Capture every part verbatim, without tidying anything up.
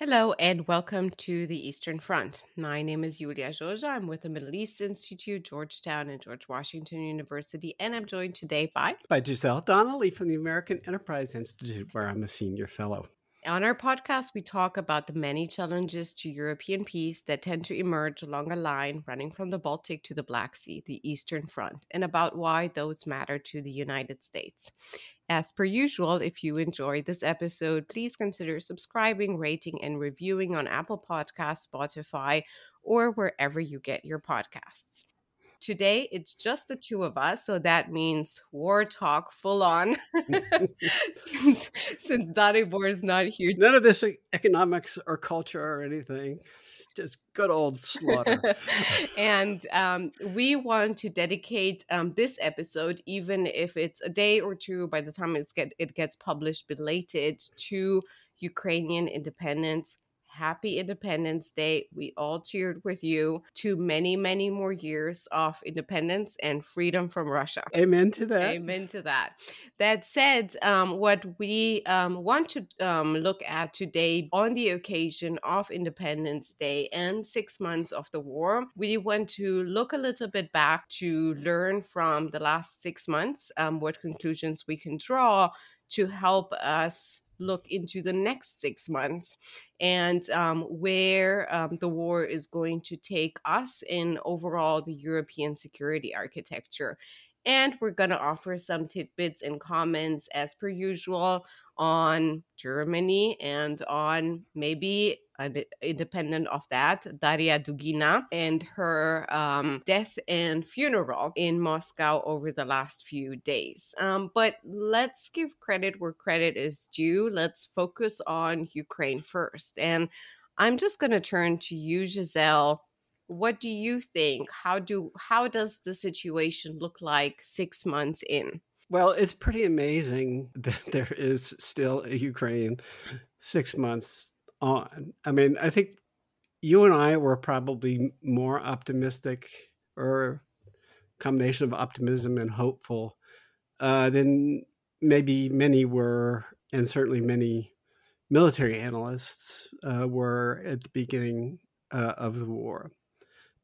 Hello and welcome to The Eastern Front. My name is Yulia Joja. I'm with the Middle East Institute, Georgetown, and George Washington University, and I'm joined today by... By Giselle Donnelly from the American Enterprise Institute, where I'm a senior fellow. On our podcast, we talk about the many challenges to European peace that tend to emerge along a line running from the Baltic to the Black Sea, the Eastern Front, and about why those matter to the United States. As per usual, if you enjoyed this episode, please consider subscribing, rating, and reviewing on Apple Podcasts, Spotify, or wherever you get your podcasts. Today, it's just the two of us, so that means war talk full on, since, since Dadibor is not here. None of this economics or culture or anything. Just good old slaughter. And um, we want to dedicate um, this episode, even if it's a day or two by the time it's get, it gets published, belated, to Ukrainian independence. Happy Independence Day. We all cheered with you to many, many more years of independence and freedom from Russia. Amen to that. Amen to that. That said, um, what we um, want to um, look at today on the occasion of Independence Day and six months of the war, we want to look a little bit back to learn from the last six months, um, what conclusions we can draw to help us look into the next six months and um, where um, the war is going to take us in overall the European security architecture. And we're going to offer some tidbits and comments as per usual on Germany and on maybe uh, independent of that, Daria Dugina and her um, death and funeral in Moscow over the last few days. Um, but let's give credit where credit is due. Let's focus on Ukraine first. And I'm just going to turn to you, Giselle. What do you think? How do how does the situation look like six months in? Well, it's pretty amazing that there is still a Ukraine six months on. I mean, I think you and I were probably more optimistic, or combination of optimism and hopeful, uh, than maybe many were, and certainly many military analysts uh, were at the beginning uh, of the war.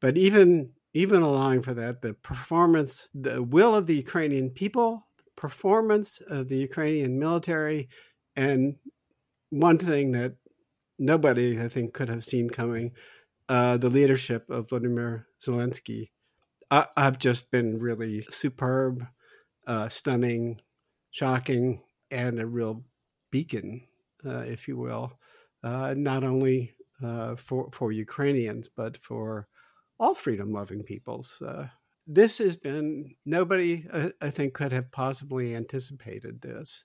But even even allowing for that, the performance, the will of the Ukrainian people, the performance of the Ukrainian military, and one thing that nobody, I think, could have seen coming, uh, the leadership of Volodymyr Zelensky, I, I've just been really superb, uh, stunning, shocking, and a real beacon, uh, if you will, uh, not only uh, for, for Ukrainians, but for all freedom-loving peoples. Uh, this has been, nobody, uh, I think, could have possibly anticipated this.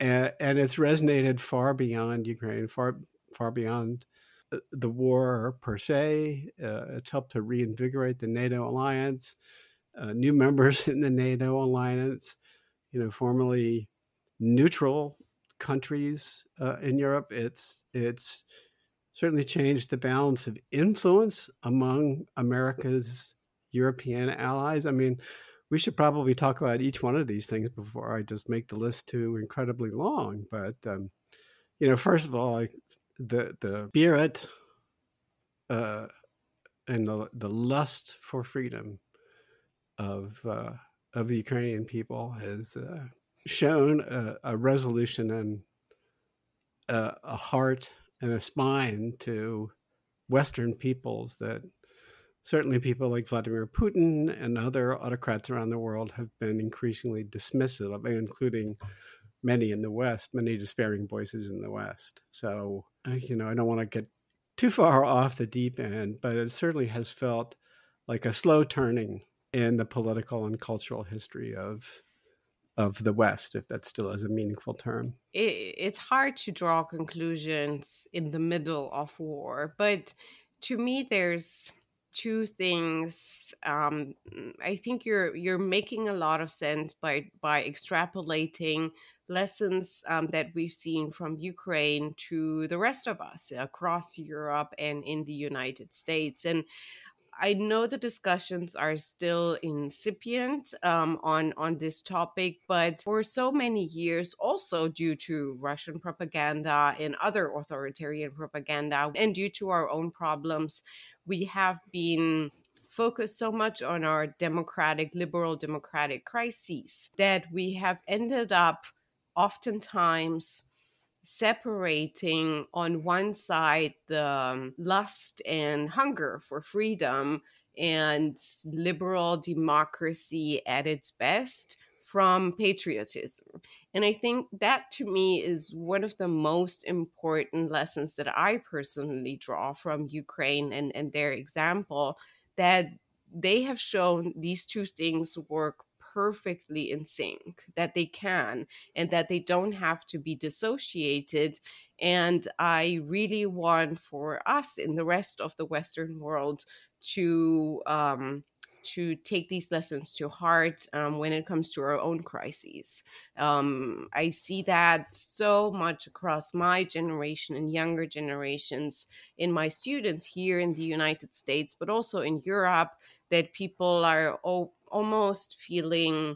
And, and it's resonated far beyond Ukraine, far far beyond the war per se. Uh, it's helped to reinvigorate the NATO alliance, uh, new members in the NATO alliance, you know, formerly neutral countries uh, in Europe. It's it's... certainly changed the balance of influence among America's European allies. I mean, we should probably talk about each one of these things before I just make the list too incredibly long. But, um, you know, first of all, the the spirit uh, and the the lust for freedom of uh, of the Ukrainian people has uh, shown a, a resolution and a, a heart and a spine to Western peoples that certainly people like Vladimir Putin and other autocrats around the world have been increasingly dismissive of, including many in the West, many despairing voices in the West. So, you know, I don't want to get too far off the deep end, but it certainly has felt like a slow turning in the political and cultural history of of the West, if that still is a meaningful term. It, it's hard to draw conclusions in the middle of war, but to me, there's two things. Um, I think you're you're making a lot of sense by by extrapolating lessons um, that we've seen from Ukraine to the rest of us across Europe and in the United States. And I know the discussions are still incipient um, on, on this topic, but for so many years, also due to Russian propaganda and other authoritarian propaganda, and due to our own problems, we have been focused so much on our democratic, liberal democratic crises that we have ended up oftentimes separating on one side the lust and hunger for freedom and liberal democracy at its best from patriotism. And I think that, to me, is one of the most important lessons that I personally draw from Ukraine and, and their example, that they have shown these two things work perfectly in sync, that they can, and that they don't have to be dissociated. And I really want for us in the rest of the Western world to um, to take these lessons to heart um, when it comes to our own crises. Um, I see that so much across my generation and younger generations, in my students here in the United States, but also in Europe, that people are o- almost feeling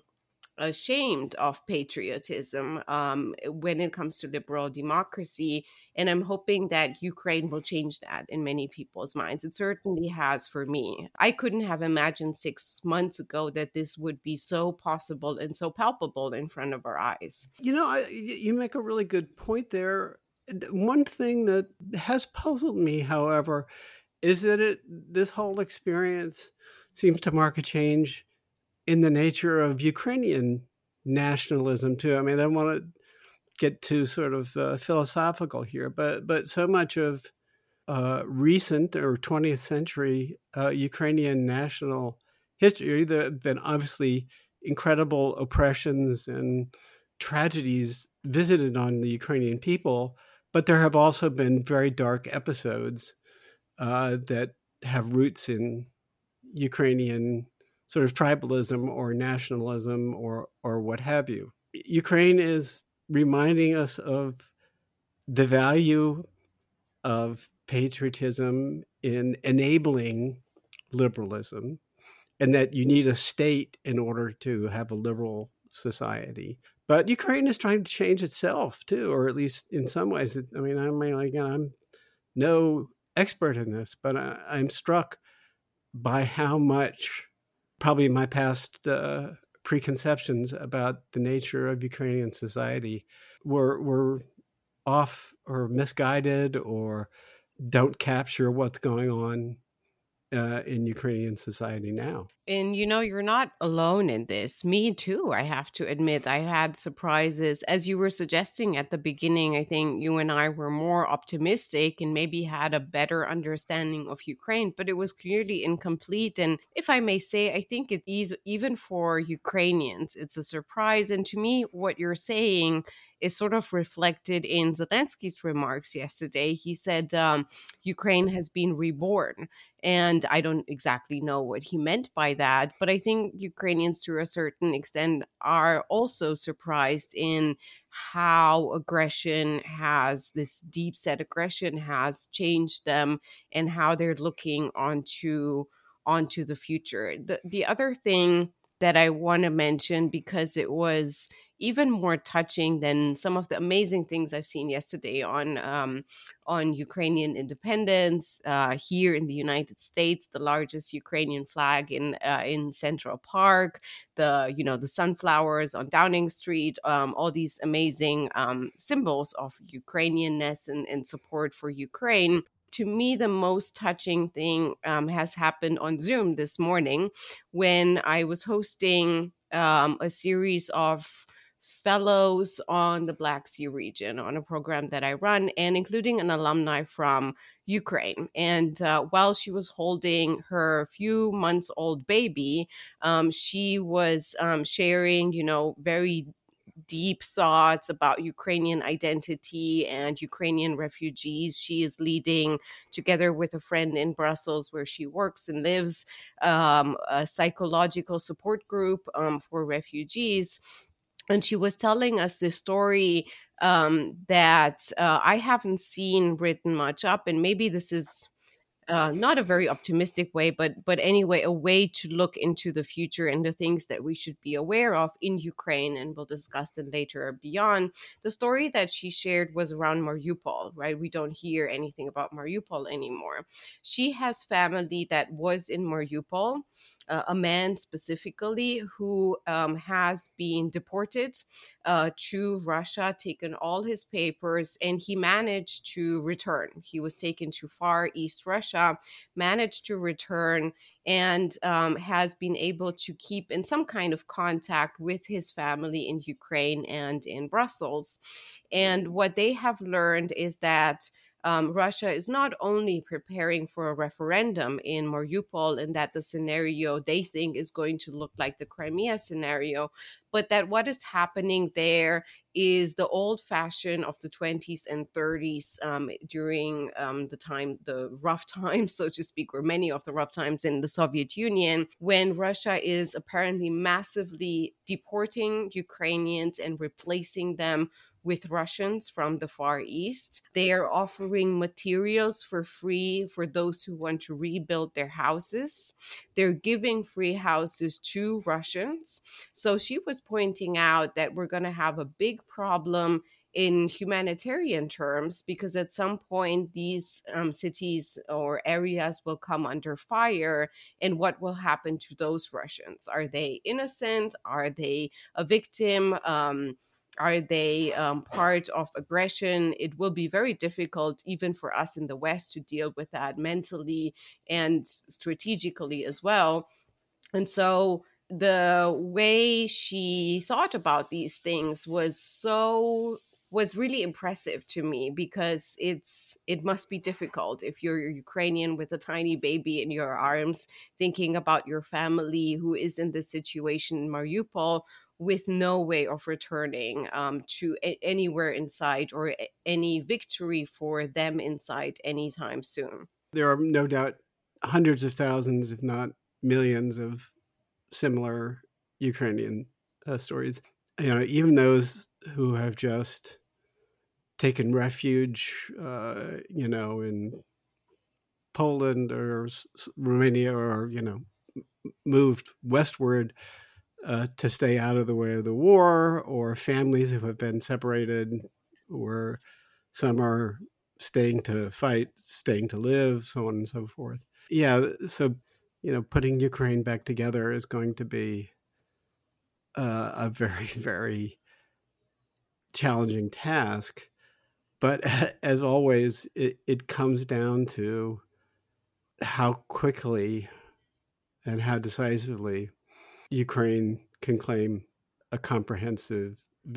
ashamed of patriotism um, when it comes to liberal democracy. And I'm hoping that Ukraine will change that in many people's minds. It certainly has for me. I couldn't have imagined six months ago that this would be so possible and so palpable in front of our eyes. You know, I, you make a really good point there. One thing that has puzzled me, however, is that it this whole experience seems to mark a change in the nature of Ukrainian nationalism too. I mean, I don't want to get too sort of uh, philosophical here, but but so much of uh, recent or twentieth century uh, Ukrainian national history, there have been obviously incredible oppressions and tragedies visited on the Ukrainian people, but there have also been very dark episodes uh, that have roots in Ukrainian sort of tribalism or nationalism or or what have you. Ukraine is reminding us of the value of patriotism in enabling liberalism, and that you need a state in order to have a liberal society. But Ukraine is trying to change itself too, or at least in some ways. It, I mean, I mean, again, I'm no expert in this, but I, I'm struck by how much probably my past uh, preconceptions about the nature of Ukrainian society were were off or misguided or don't capture what's going on uh, in Ukrainian society now. And, you know, you're not alone in this. Me too, I have to admit. I had surprises. As you were suggesting at the beginning, I think you and I were more optimistic and maybe had a better understanding of Ukraine, but it was clearly incomplete. And if I may say, I think it is, even for Ukrainians, it's a surprise. And to me, what you're saying is sort of reflected in Zelensky's remarks yesterday. He said, um, Ukraine has been reborn. And I don't exactly know what he meant by that, but I think Ukrainians to a certain extent are also surprised in how aggression has, this deep set aggression has changed them and how they're looking onto, onto the future. The, the other thing that I want to mention, because it was even more touching than some of the amazing things I've seen yesterday on um, on Ukrainian independence uh, here in the United States, the largest Ukrainian flag in uh, in Central Park, the you know the sunflowers on Downing Street, um, all these amazing um, symbols of Ukrainianness and, and support for Ukraine. To me, the most touching thing um, has happened on Zoom this morning when I was hosting um, a series of fellows on the Black Sea region on a program that I run, and including an alumni from Ukraine. And uh, while she was holding her few months old baby, um, she was um, sharing, you know, very deep thoughts about Ukrainian identity and Ukrainian refugees. She is leading, together with a friend in Brussels where she works and lives, um, a psychological support group um, for refugees. And she was telling us this story um, that uh, I haven't seen written much up, and maybe this is uh, not a very optimistic way, but but anyway, a way to look into the future and the things that we should be aware of in Ukraine, and we'll discuss them later beyond. The story that she shared was around Mariupol, right? We don't hear anything about Mariupol anymore. She has family that was in Mariupol, uh, a man specifically who um, has been deported uh, to Russia, taken all his papers, and he managed to return. He was taken to Far East Russia, managed to return, and um, has been able to keep in some kind of contact with his family in Ukraine and in Brussels. And what they have learned is that Um, Russia is not only preparing for a referendum in Mariupol, and that the scenario they think is going to look like the Crimea scenario, but that what is happening there is the old fashion of the twenties and thirties um, during um, the time, the rough times, so to speak, or many of the rough times in the Soviet Union, when Russia is apparently massively deporting Ukrainians and replacing them with Russians from the Far East. They are offering materials for free for those who want to rebuild their houses. They're giving free houses to Russians. So she was pointing out that we're going to have a big problem in humanitarian terms, because at some point these um, cities or areas will come under fire, and what will happen to those Russians? Are they innocent? Are they a victim? Um, Are they um, part of aggression? It will be very difficult, even for us in the West, to deal with that mentally and strategically as well. And so the way she thought about these things was so... was really impressive to me, because it's it must be difficult if you're Ukrainian with a tiny baby in your arms, thinking about your family who is in this situation in Mariupol, with no way of returning um, to a- anywhere in sight, or a- any victory for them in sight anytime soon. There are no doubt hundreds of thousands, if not millions, of similar Ukrainian uh, stories. You know, even those who have just taken refuge, uh, you know, in Poland or S- Romania, or, you know, moved westward Uh, to stay out of the way of the war, or families who have been separated, or some are staying to fight, staying to live, so on and so forth. Yeah, so, you know, putting Ukraine back together is going to be uh, a very, very challenging task. But as always, it, it comes down to how quickly and how decisively Ukraine can claim a comprehensive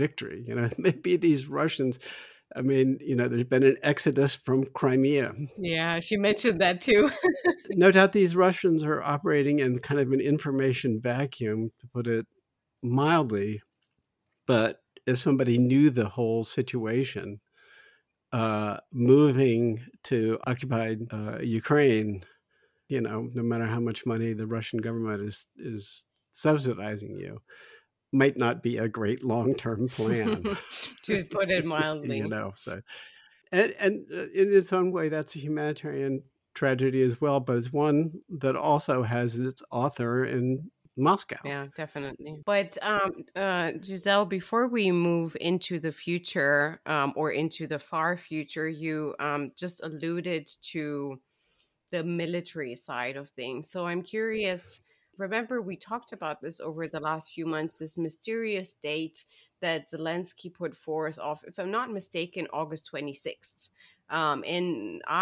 victory. You know, maybe these Russians, I mean, you know, there's been an exodus from Crimea. Yeah, she mentioned that too. No doubt these Russians are operating in kind of an information vacuum, to put it mildly. But if somebody knew the whole situation, uh, moving to occupied uh, Ukraine, you know, no matter how much money the Russian government is is subsidizing you, might not be a great long-term plan, to put it mildly. You know, so and, and in its own way, that's a humanitarian tragedy as well, but it's one that also has its author in Moscow. Yeah, definitely. But um, uh, Giselle, before we move into the future um, or into the far future, you um, just alluded to the military side of things. So I'm curious. Remember, we talked about this over the last few months, this mysterious date that Zelensky put forth of, if I'm not mistaken, August twenty-sixth. Um, and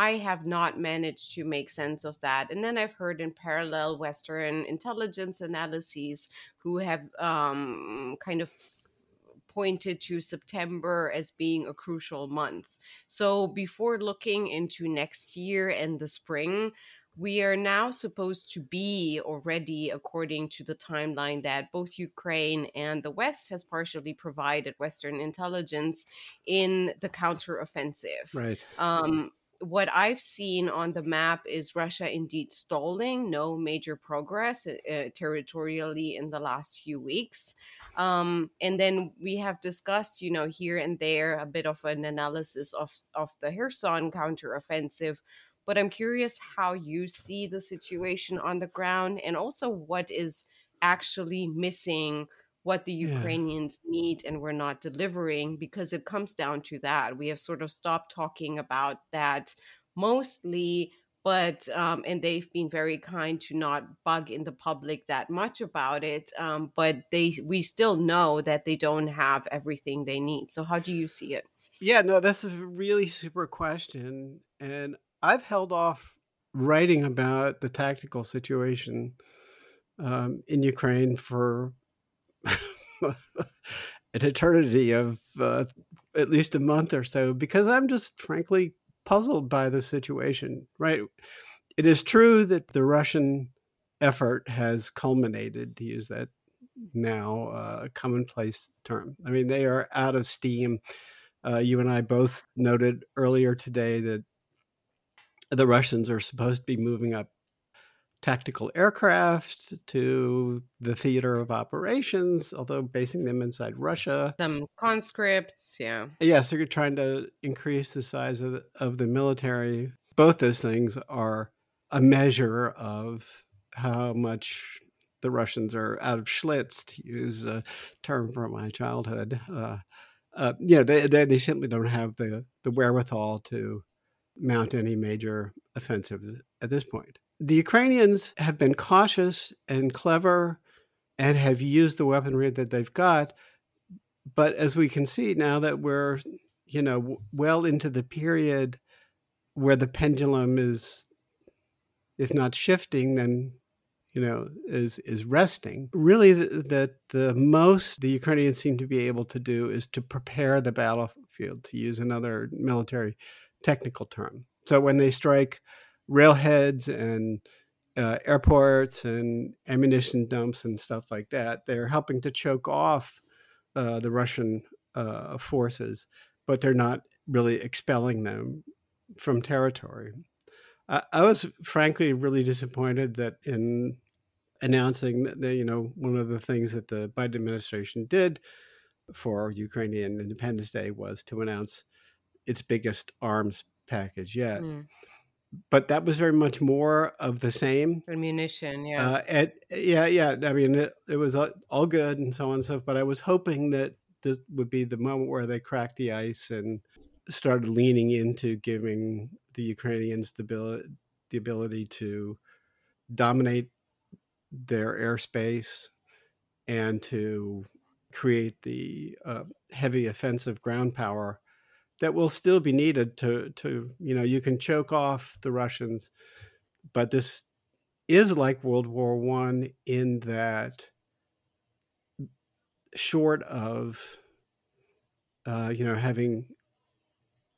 I have not managed to make sense of that. And then I've heard in parallel Western intelligence analyses who have um, kind of pointed to September as being a crucial month. So before looking into next year and the spring, we are now supposed to be already, according to the timeline that both Ukraine and the West has partially provided Western intelligence, in the counteroffensive. Right. Um, what I've seen on the map is Russia indeed stalling, no major progress uh, territorially in the last few weeks. Um, and then we have discussed, you know, here and there a bit of an analysis of, of the Kherson counteroffensive, But I'm curious how you see the situation on the ground and also what is actually missing, what the Ukrainians yeah. need and we're not delivering, because it comes down to that. We have sort of stopped talking about that mostly, but um, and they've been very kind to not bug in the public that much about it. Um, but they we still know that they don't have everything they need. So how do you see it? Yeah, no, that's a really super question. And I've held off writing about the tactical situation um, in Ukraine for an eternity of uh, at least a month or so, because I'm just frankly puzzled by the situation, right? It is true that the Russian effort has culminated, to use that now uh, commonplace term. I mean, they are out of steam. Uh, you and I both noted earlier today that the Russians are supposed to be moving up tactical aircraft to the theater of operations, although basing them inside Russia. Some conscripts, yeah. Yeah, so you're trying to increase the size of the, of the military. Both those things are a measure of how much the Russians are out of schlitz, to use a term from my childhood. Uh, uh, you know, they, they they simply don't have the the wherewithal to mount any major offensive at this point. The Ukrainians have been cautious and clever and have used the weaponry that they've got. But as we can see now that we're, you know, well into the period where the pendulum is, if not shifting, then, you know, is is resting. Really, that the, the most the Ukrainians seem to be able to do is to prepare the battlefield, to use another military technical term. So when they strike railheads and uh, airports and ammunition dumps and stuff like that, they're helping to choke off uh, the Russian uh, forces, but they're not really expelling them from territory. I, I was frankly really disappointed that in announcing that, they, you know, one of the things that the Biden administration did for Ukrainian Independence Day was to announce its biggest arms package yet. Mm. But that was very much more of the same. Ammunition, yeah. Uh, and, yeah, yeah. I mean, it, it was all good and so on and so forth. But I was hoping that this would be the moment where they cracked the ice and started leaning into giving the Ukrainians the, abil- the ability to dominate their airspace and to create the uh, heavy offensive ground power that will still be needed to, to, you know, you can choke off the Russians, but this is like World War One in that short of, uh, you know, having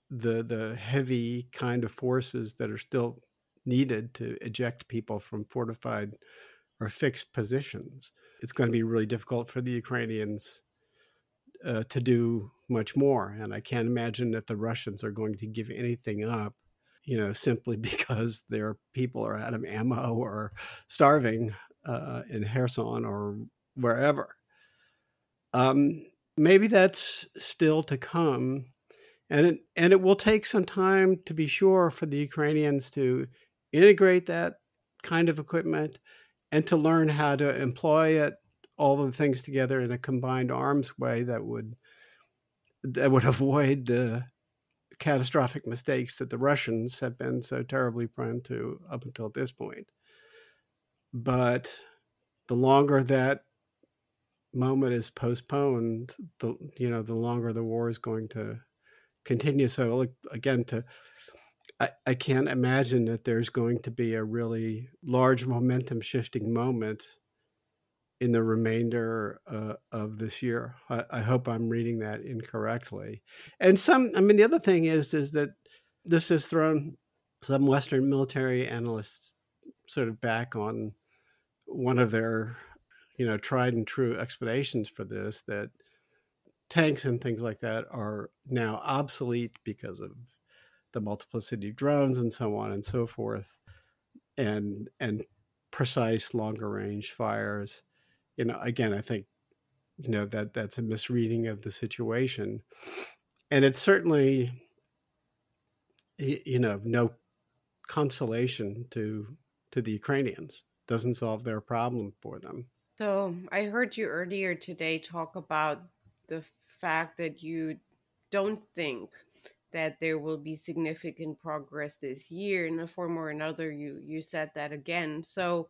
the the heavy kind of forces that are still needed to eject people from fortified or fixed positions, it's going to be really difficult for the Ukrainians Uh, to do much more. And I can't imagine that the Russians are going to give anything up, you know, simply because their people are out of ammo or starving uh, in Kherson or wherever. Um, maybe that's still to come. And it, and it will take some time, to be sure, for the Ukrainians to integrate that kind of equipment and to learn how to employ it, all of the things together in a combined arms way that would that would avoid the catastrophic mistakes that the Russians have been so terribly prone to up until this point. But the longer that moment is postponed, the you know the longer the war is going to continue. So again, to I, I can't imagine that there's going to be a really large momentum shifting moment in the remainder uh, of this year. I, I hope I'm reading that incorrectly. And some, I mean, the other thing is, is that this has thrown some Western military analysts sort of back on one of their, you know, tried and true explanations for this, that tanks and things like that are now obsolete because of the multiplicity of drones and so on and so forth, and, and precise longer range fires. You know, again, I think, you know, that that's a misreading of the situation. And it's certainly, you know, no consolation to to the Ukrainians. Doesn't solve their problem for them. So I heard you earlier today talk about the fact that you don't think that there will be significant progress this year in a form or another. You you said that again. So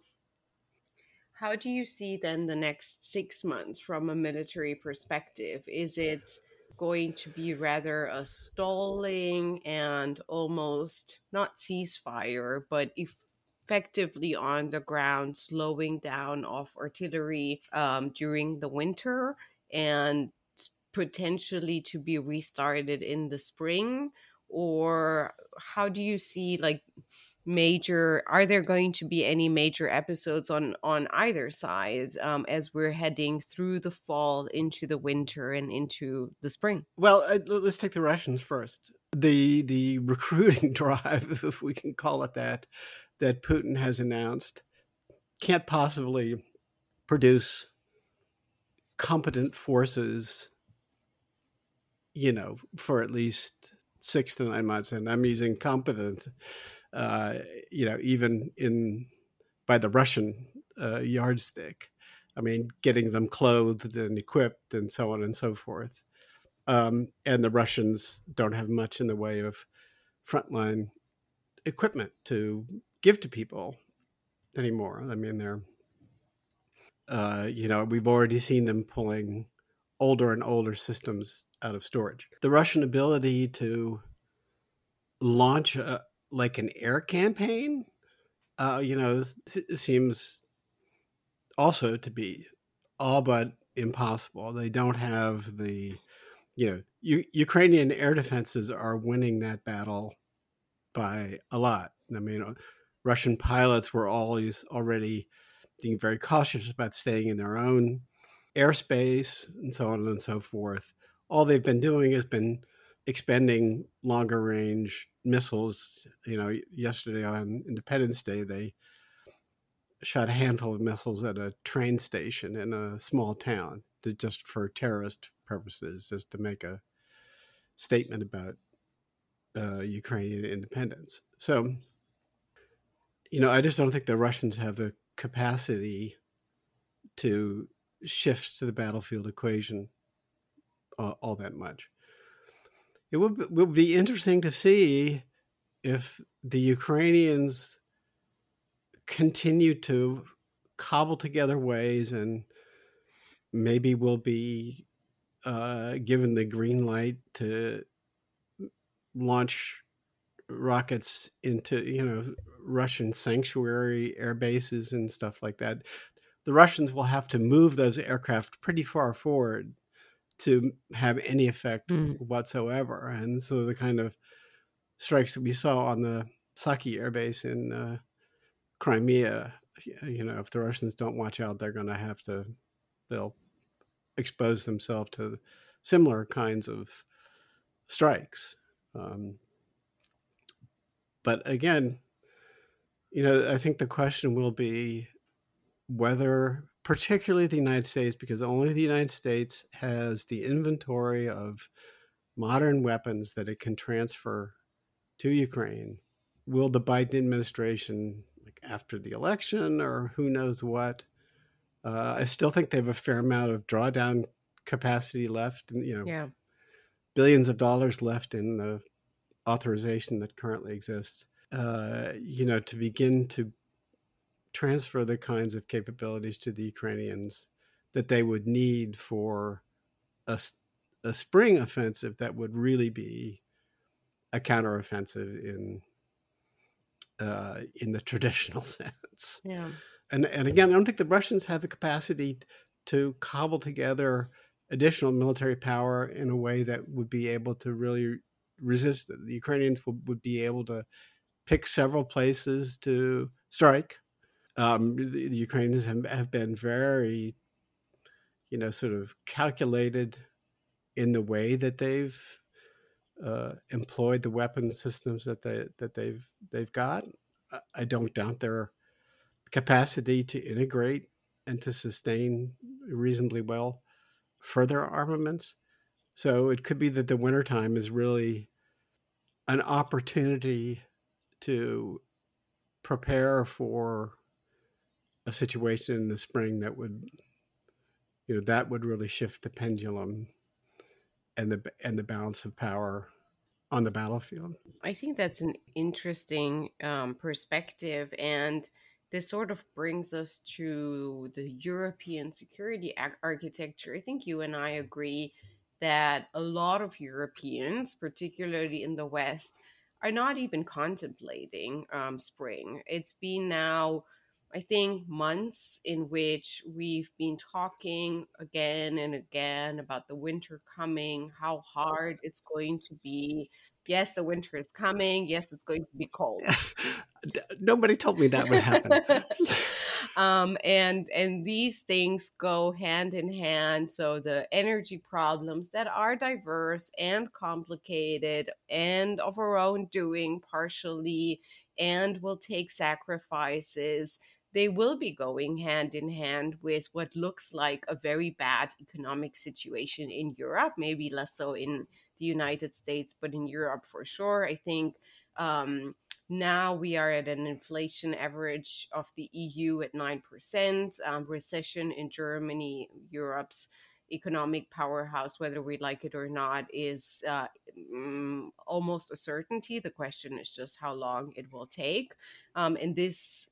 how do you see then the next six months from a military perspective? Is it going to be rather a stalling and almost not ceasefire, but if effectively on the ground, slowing down of artillery um, during the winter and potentially to be restarted in the spring? Or how do you see like major, are there going to be any major episodes on, on either side um, as we're heading through the fall into the winter and into the spring? Well, uh, let's take the Russians first. The, the recruiting drive, if we can call it that, that Putin has announced can't possibly produce competent forces, you know, for at least six to nine months. And I'm using competent, uh, you know, even in by the Russian uh, yardstick. I mean, getting them clothed and equipped and so on and so forth. Um, and the Russians don't have much in the way of frontline equipment to give to people anymore. I mean, they're, uh, you know, we've already seen them pulling older and older systems out of storage. The Russian ability to launch a, like an air campaign, uh, you know, seems also to be all but impossible. They don't have the, you know, U- Ukrainian air defenses are winning that battle by a lot. I mean, Russian pilots were always already being very cautious about staying in their own airspace and so on and so forth. All they've been doing has been expending longer range missiles. You know, yesterday on Independence Day, they shot a handful of missiles at a train station in a small town to, just for terrorist purposes, just to make a statement about Uh, Ukrainian independence. So, you know, I just don't think the Russians have the capacity to shift to the battlefield equation uh, all that much. It will be, will be interesting to see if the Ukrainians continue to cobble together ways and maybe will be uh, given the green light to launch rockets into, you know, Russian sanctuary air bases and stuff like that. The Russians will have to move those aircraft pretty far forward to have any effect mm. whatsoever. And so the kind of strikes that we saw on the Saki air base in uh, Crimea, you know, if the Russians don't watch out, they're going to have to, they'll expose themselves to similar kinds of strikes. Um, but again, you know, I think the question will be whether, particularly the United States, because only the United States has the inventory of modern weapons that it can transfer to Ukraine. Will the Biden administration, like after the election or who knows what, uh, I still think they have a fair amount of drawdown capacity left. And, you know, yeah. billions of dollars left in the authorization that currently exists, uh, you know, to begin to transfer the kinds of capabilities to the Ukrainians that they would need for a, a spring offensive that would really be a counteroffensive in uh, in the traditional sense. Yeah. And and again, I don't think the Russians have the capacity to cobble together additional military power in a way that would be able to really resist it. The Ukrainians would, would be able to pick several places to strike. Um, the, the Ukrainians have, have been very, you know, sort of calculated in the way that they've uh, employed the weapon systems that they that they've they've got. I, I don't doubt their capacity to integrate and to sustain reasonably well further armaments. So it could be that the wintertime is really an opportunity to prepare for a situation in the spring that would, you know, that would really shift the pendulum and the and the balance of power on the battlefield. I think that's an interesting um, perspective, and this sort of brings us to the European security architecture. I think you and I agree that a lot of Europeans, particularly in the West, are not even contemplating um, spring. It's been now, I think, months in which we've been talking again and again about the winter coming, how hard it's going to be. Yes, the winter is coming. Yes, it's going to be cold. Nobody told me that would happen. um, and and these things go hand in hand. So the energy problems that are diverse and complicated and of our own doing partially and will take sacrifices, they will be going hand in hand with what looks like a very bad economic situation in Europe, maybe less so in the United States, but in Europe for sure. I think um, now we are at an inflation average of the E U at nine percent, um, recession in Germany, Europe's economic powerhouse, whether we like it or not, is uh, mm, almost a certainty. The question is just how long it will take. Um, and this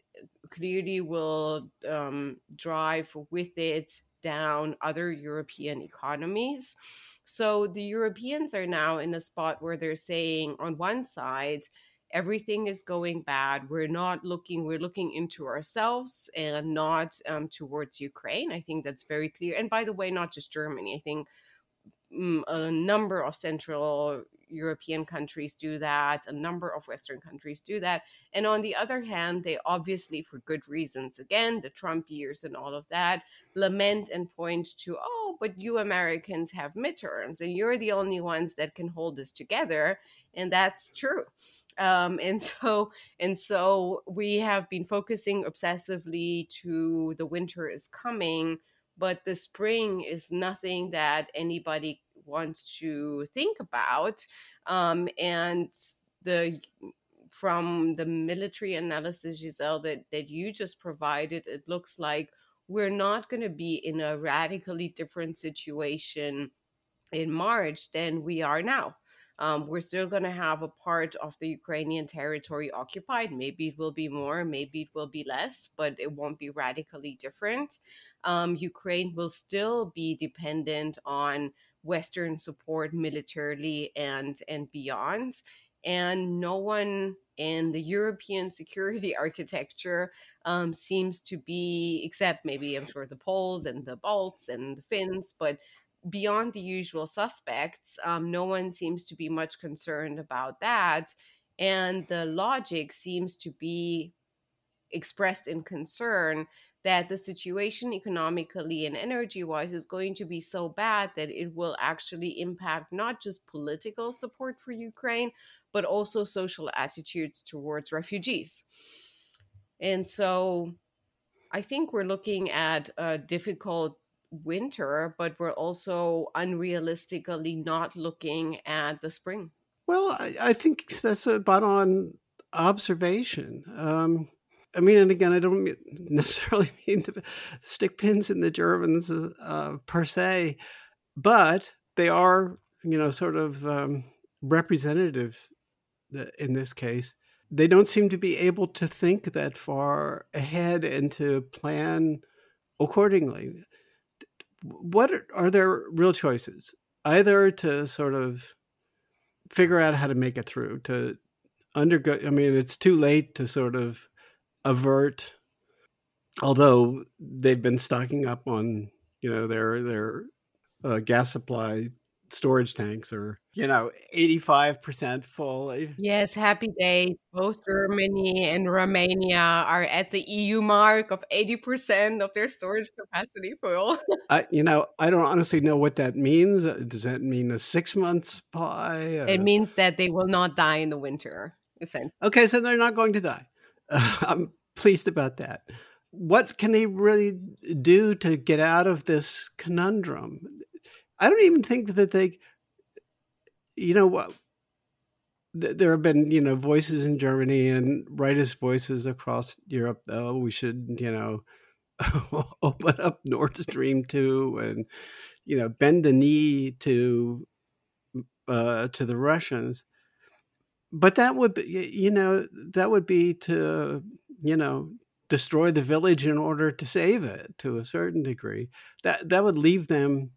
clearly will um, drive with it down other European economies. So the Europeans are now in a spot where they're saying, on one side, everything is going bad. We're not looking, we're looking into ourselves and not um, towards Ukraine. I think that's very clear. And by the way, not just Germany. I think um, a number of Central European countries do that. A number of Western countries do that. And on the other hand, they obviously, for good reasons, again, the Trump years and all of that, lament and point to, oh, but you Americans have midterms and you're the only ones that can hold this together. And that's true. Um, and so and so we have been focusing obsessively to the winter is coming, but the spring is nothing that anybody wants to think about. Um, and the from the military analysis, Giselle, that, that you just provided, it looks like we're not going to be in a radically different situation in March than we are now. Um, we're still going to have a part of the Ukrainian territory occupied. Maybe it will be more, maybe it will be less, but it won't be radically different. Um, Ukraine will still be dependent on Western support militarily and, and beyond. And no one in the European security architecture um, seems to be, except maybe I'm sure the Poles and the Balts and the Finns, but beyond the usual suspects, um, no one seems to be much concerned about that. And the logic seems to be expressed in concern that the situation economically and energy-wise is going to be so bad that it will actually impact not just political support for Ukraine, but also social attitudes towards refugees. And so I think we're looking at a difficult winter, but we're also unrealistically not looking at the spring. Well, I, I think that's a bottom on observation. Um, I mean, and again, I don't necessarily mean to stick pins in the Germans uh, per se, but they are, you know, sort of um, representative in this case. They don't seem to be able to think that far ahead and to plan accordingly. What are, are their real choices? Either to sort of figure out how to make it through, to undergo, I mean, it's too late to sort of avert, although they've been stocking up on, you know, their, their uh, gas supply storage tanks are, you know, eighty-five percent full. Yes, happy days. Both Germany and Romania are at the E U mark of eighty percent of their storage capacity full. I, you know, I don't honestly know what that means. Does that mean a six-month supply? Or... It means that they will not die in the winter, essentially. Okay, so they're not going to die. Uh, I'm pleased about that. What can they really do to get out of this conundrum? I don't even think that they, you know, th- there have been, you know, voices in Germany and rightist voices across Europe, though, we should, you know, open up Nord Stream two and, you know, bend the knee to uh, to the Russians. But that would be, you know, that would be to, you know, destroy the village in order to save it to a certain degree. That that would leave them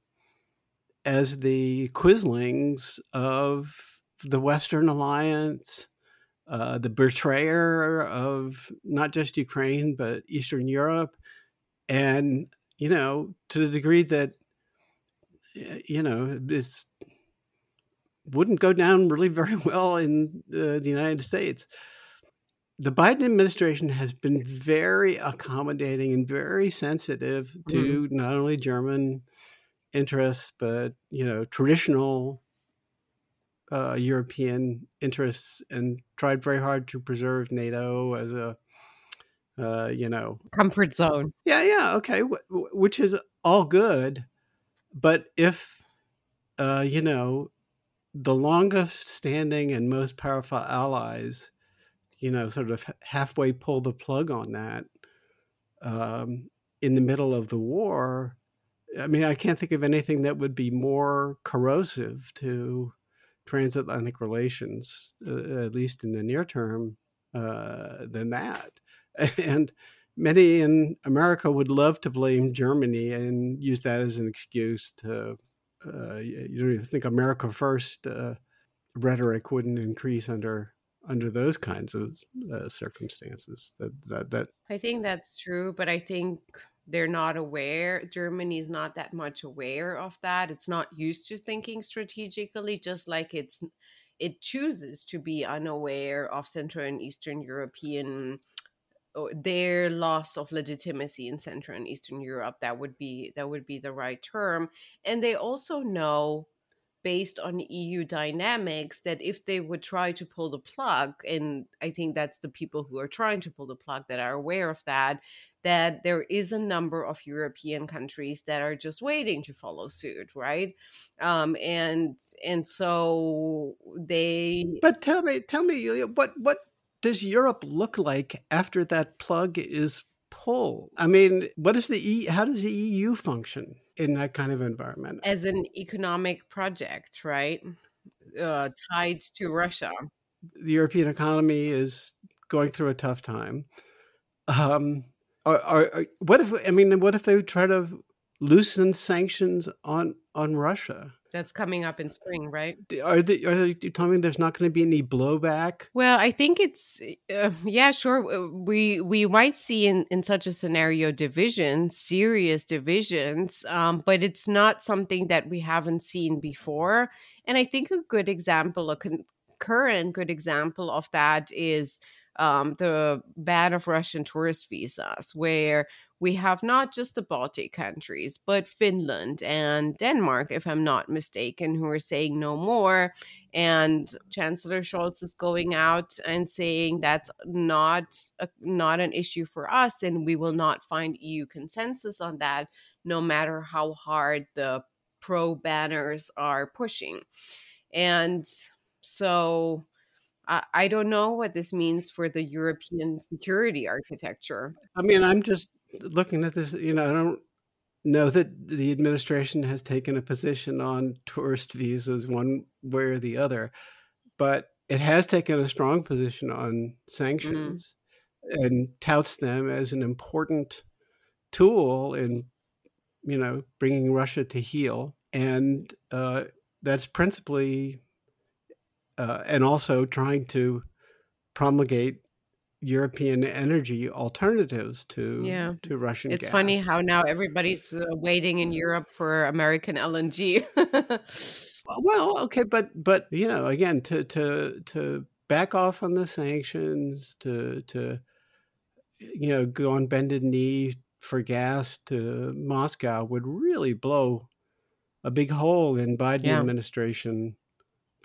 as the quislings of the Western alliance, uh, the betrayer of not just Ukraine, but Eastern Europe. And, you know, to the degree that, you know, it's wouldn't go down really very well in uh, the United States. The Biden administration has been very accommodating and very sensitive mm-hmm. to not only German interests, but, you know, traditional uh, European interests, and tried very hard to preserve NATO as a, uh, you know. Comfort zone. Yeah, yeah, okay, w- w- which is all good. But if, uh, you know, the longest standing and most powerful allies, you know, sort of halfway pull the plug on that um, in the middle of the war. I mean, I can't think of anything that would be more corrosive to transatlantic relations, uh, at least in the near term, uh, than that. And many in America would love to blame Germany and use that as an excuse to, Uh, you think America first uh, rhetoric wouldn't increase under under those kinds of uh, circumstances. That, that that I think that's true, but I think they're not aware. Germany's not that much aware of that. It's not used to thinking strategically, just like it's it chooses to be unaware of Central and Eastern European their loss of legitimacy in Central and Eastern Europe. That would be that would be the right term. And they also know, based on E U dynamics, that if they would try to pull the plug, and I think that's the people who are trying to pull the plug that are aware of that, that there is a number of European countries that are just waiting to follow suit, right? Um, and and so they. But tell me, tell me, Yulia, what what. does Europe look like after that plug is pulled? I mean, what is the E U, how does the E U function in that kind of environment? As an economic project, right? Uh, tied to Russia. The European economy is going through a tough time. Um, are, are, are, what if, I mean, what if they try to loosen sanctions on, on Russia? That's coming up in spring, right? Are they, are they telling me there's not going to be any blowback? Well, I think it's, uh, yeah, sure. We we might see in, in such a scenario divisions, serious divisions, um, but it's not something that we haven't seen before. And I think a good example, a con- current good example of that is um, the ban of Russian tourist visas, where we have not just the Baltic countries, but Finland and Denmark, if I'm not mistaken, who are saying no more. And Chancellor Scholz is going out and saying that's not a, not an issue for us, and we will not find E U consensus on that, no matter how hard the pro-banners are pushing. And so I don't know what this means for the European security architecture. I mean, I'm just looking at this, you know, I don't know that the administration has taken a position on tourist visas one way or the other, but it has taken a strong position on sanctions mm-hmm. and touts them as an important tool in, you know, bringing Russia to heel. And uh, that's principally... Uh, and also trying to promulgate European energy alternatives to, yeah. to Russian it's gas. It's funny how now everybody's uh, waiting in Europe for American L N G. Well, okay, but, but you know, again, to to to back off on the sanctions, to, to you know, go on bended knee for gas to Moscow would really blow a big hole in Biden yeah. administration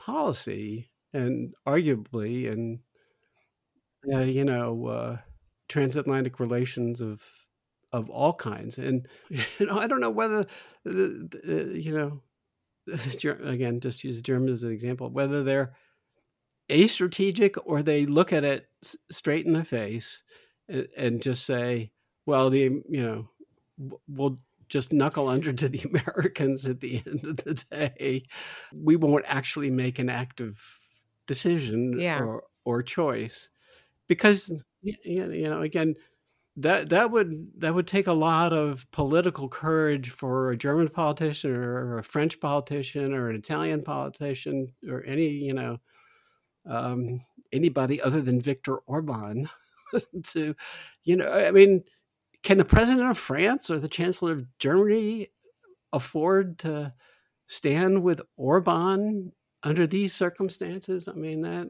policy, and arguably in uh, you know uh, transatlantic relations of of all kinds. And you know I don't know whether the, the, you know again just use Germany as an example, whether they're astrategic, or they look at it straight in the face and, and just say, well, the you know, we'll just knuckle under to the Americans at the end of the day. We won't actually make an active decision yeah. or, or choice, because, you know, again, that that would that would take a lot of political courage for a German politician or a French politician or an Italian politician or any, you know, um, anybody other than Viktor Orbán to, you know, I mean, can the president of France or the chancellor of Germany afford to stand with Orbán under these circumstances? I mean, that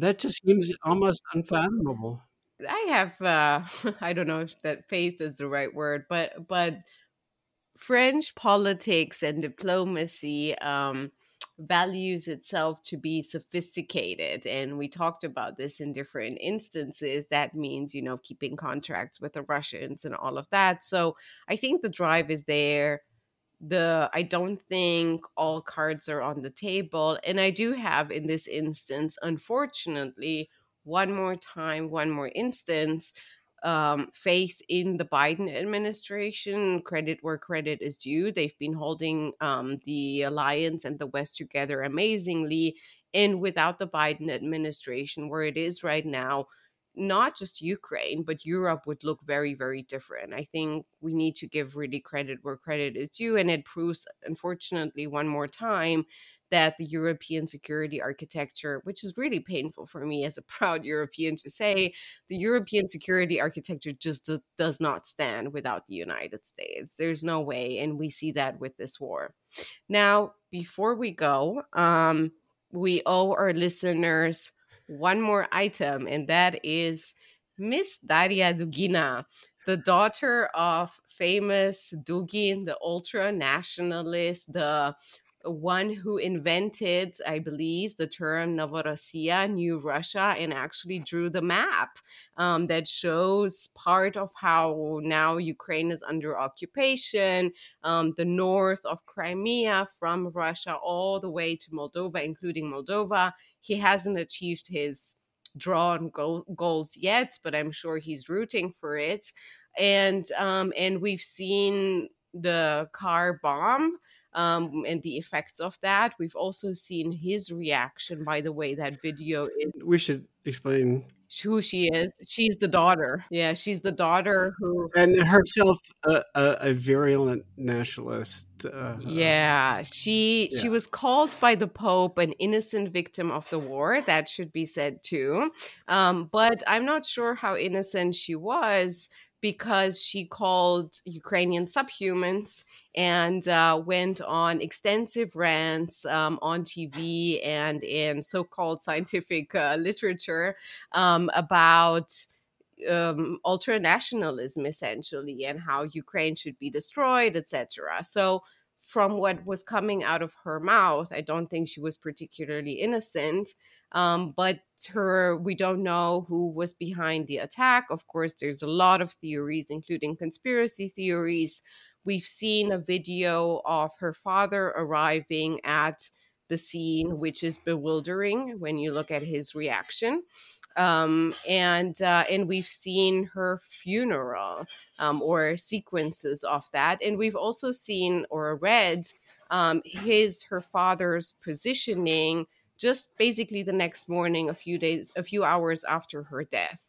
that just seems almost unfathomable. I have, uh, I don't know if that faith is the right word, but but French politics and diplomacy um, values itself to be sophisticated. And we talked about this in different instances. That means, you know, keeping contracts with the Russians and all of that. So I think the drive is there. The I don't think all cards are on the table. And I do have in this instance, unfortunately, one more time, one more instance, um, faith in the Biden administration, credit where credit is due. They've been holding um, the alliance and the West together amazingly. And without the Biden administration, where it is right now, not just Ukraine, but Europe would look very, very different. I think we need to give really credit where credit is due. And it proves, unfortunately, one more time, that the European security architecture, which is really painful for me as a proud European to say, the European security architecture just do, does not stand without the United States. There's no way. And we see that with this war. Now, before we go, um, we owe our listeners one more item, and that is Miss Daria Dugina, the daughter of famous Dugin, the ultra-nationalist, the one who invented, I believe, the term Novorossiya, New Russia, and actually drew the map um, that shows part of how now Ukraine is under occupation, um, the north of Crimea from Russia all the way to Moldova, including Moldova. He hasn't achieved his drawn goal- goals yet, but I'm sure he's rooting for it. And um, and we've seen the car bomb Um, and the effects of that. We've also seen his reaction, by the way, that video is... We should explain who she is. She's the daughter. Yeah, she's the daughter who... And herself a, a, a virulent nationalist. Uh, yeah, she yeah. she was called by the Pope an innocent victim of the war. That should be said too. Um, but I'm not sure how innocent she was, because she called Ukrainian subhumans and uh, went on extensive rants um, on T V and in so-called scientific uh, literature um, about um, ultra-nationalism, essentially, and how Ukraine should be destroyed, et cetera. So from what was coming out of her mouth, I don't think she was particularly innocent. Um, but her, we don't know who was behind the attack. Of course, there's a lot of theories, including conspiracy theories. We've seen a video of her father arriving at the scene, which is bewildering when you look at his reaction. Um, and uh, and we've seen her funeral um, or sequences of that. And we've also seen or read um, his, her father's positioning just basically the next morning, a few days, a few hours after her death,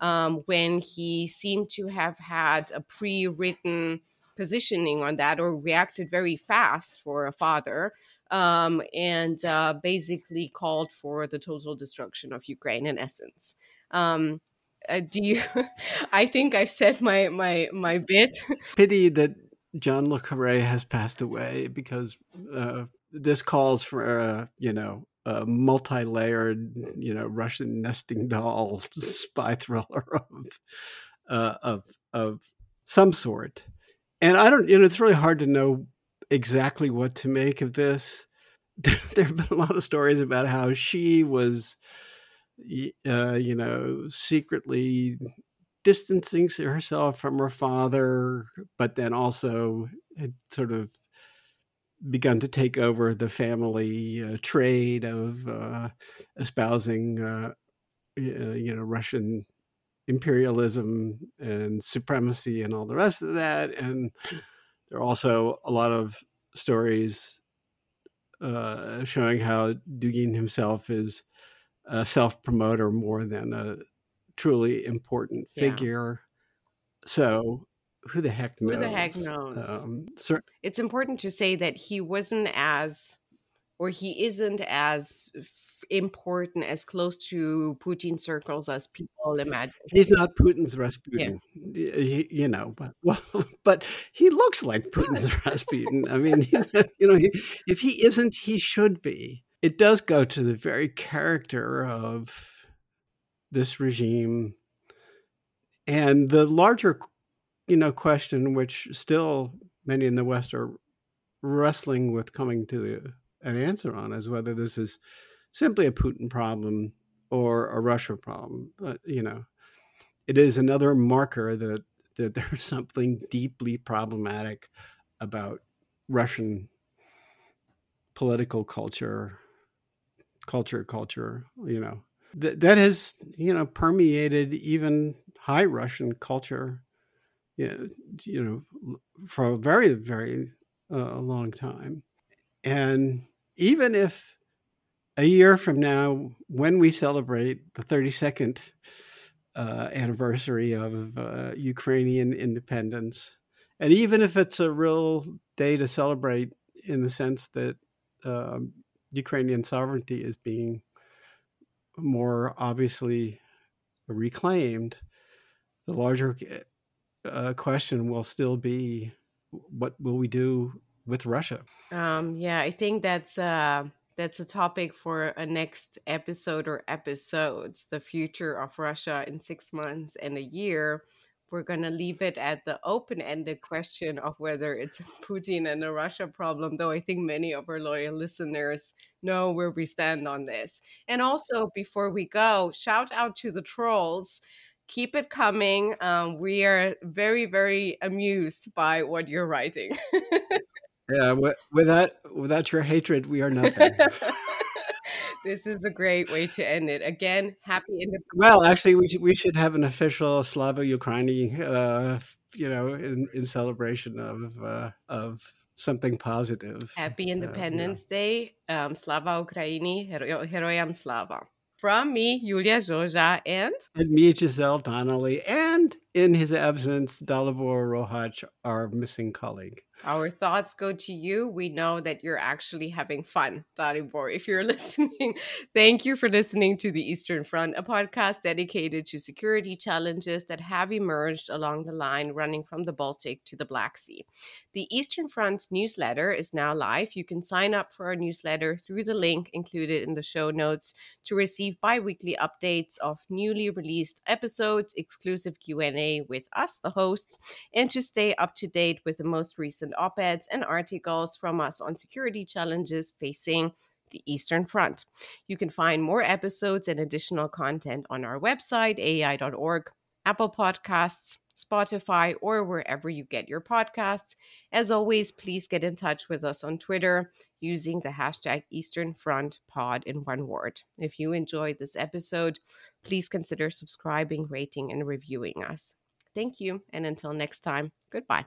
um, when he seemed to have had a pre-written positioning on that, or reacted very fast for a father, um, and uh, basically called for the total destruction of Ukraine in essence. Um, uh, do you? I think I've said my my my bit. Pity that John le Carré has passed away, because uh, this calls for uh, you know. A multi-layered, you know, Russian nesting doll spy thriller of, uh, of of some sort, and I don't, you know, it's really hard to know exactly what to make of this. There, there have been a lot of stories about how she was, uh, you know, secretly distancing herself from her father, but then also had sort of begun to take over the family uh, trade of uh, espousing, uh, you know, Russian imperialism and supremacy and all the rest of that. And there are also a lot of stories uh, showing how Dugin himself is a self-promoter more than a truly important figure. Yeah. So who the heck knows? Who the heck knows? Um, so- it's important to say that he wasn't as, or he isn't as f- important, as close to Putin circles as people imagine. He's not Putin's Rasputin, yeah. you, you know, but, well, but he looks like Putin's yeah. Rasputin. I mean, you know, he, if he isn't, he should be. It does go to the very character of this regime. And the larger, you know, question, which still many in the West are wrestling with coming to the, an answer on, is whether this is simply a Putin problem or a Russia problem. But, you know, it is another marker that, that there's something deeply problematic about Russian political culture, culture, culture, you know, that, that has, you know, permeated even high Russian culture, you know, for a very, very uh, long time. And even if a year from now, when we celebrate the thirty-second uh, anniversary of uh, Ukrainian independence, and even if it's a real day to celebrate in the sense that uh, Ukrainian sovereignty is being more obviously reclaimed, the larger uh, question will still be, what will we do with Russia? Um, yeah, I think that's uh, that's a topic for a next episode or episodes, the future of Russia in six months and a year. We're going to leave it at the open-ended question of whether it's a Putin and a Russia problem, though I think many of our loyal listeners know where we stand on this. And also, before we go, shout out to the trolls. Keep it coming. Um, we are very, very amused by what you're writing. Yeah, without without your hatred, we are nothing. This is a great way to end it. Again, happy independence. Well, actually, we should, we should have an official Slava Ukraini, uh, you know, in, in celebration of uh, of something positive. Happy Independence uh, yeah. Day, um, Slava Ukraini, Hero- Heroyam Slava. From me, Yulia Joja, and... And me, Giselle Donnelly, and in his absence, Dadibor Rohach, our missing colleague. Our thoughts go to you. We know that you're actually having fun, Dadibor, if you're listening. Thank you for listening to The Eastern Front, a podcast dedicated to security challenges that have emerged along the line running from the Baltic to the Black Sea. The Eastern Front newsletter is now live. You can sign up for our newsletter through the link included in the show notes to receive bi-weekly updates of newly released episodes, exclusive Q and A with us, the hosts, and to stay up to date with the most recent op-eds and articles from us on security challenges facing the Eastern Front. You can find more episodes and additional content on our website, A E I dot org, Apple Podcasts, Spotify, or wherever you get your podcasts. As always, please get in touch with us on Twitter using the hashtag EasternFrontPod in one word. If you enjoyed this episode, please consider subscribing, rating, and reviewing us. Thank you, and until next time, goodbye.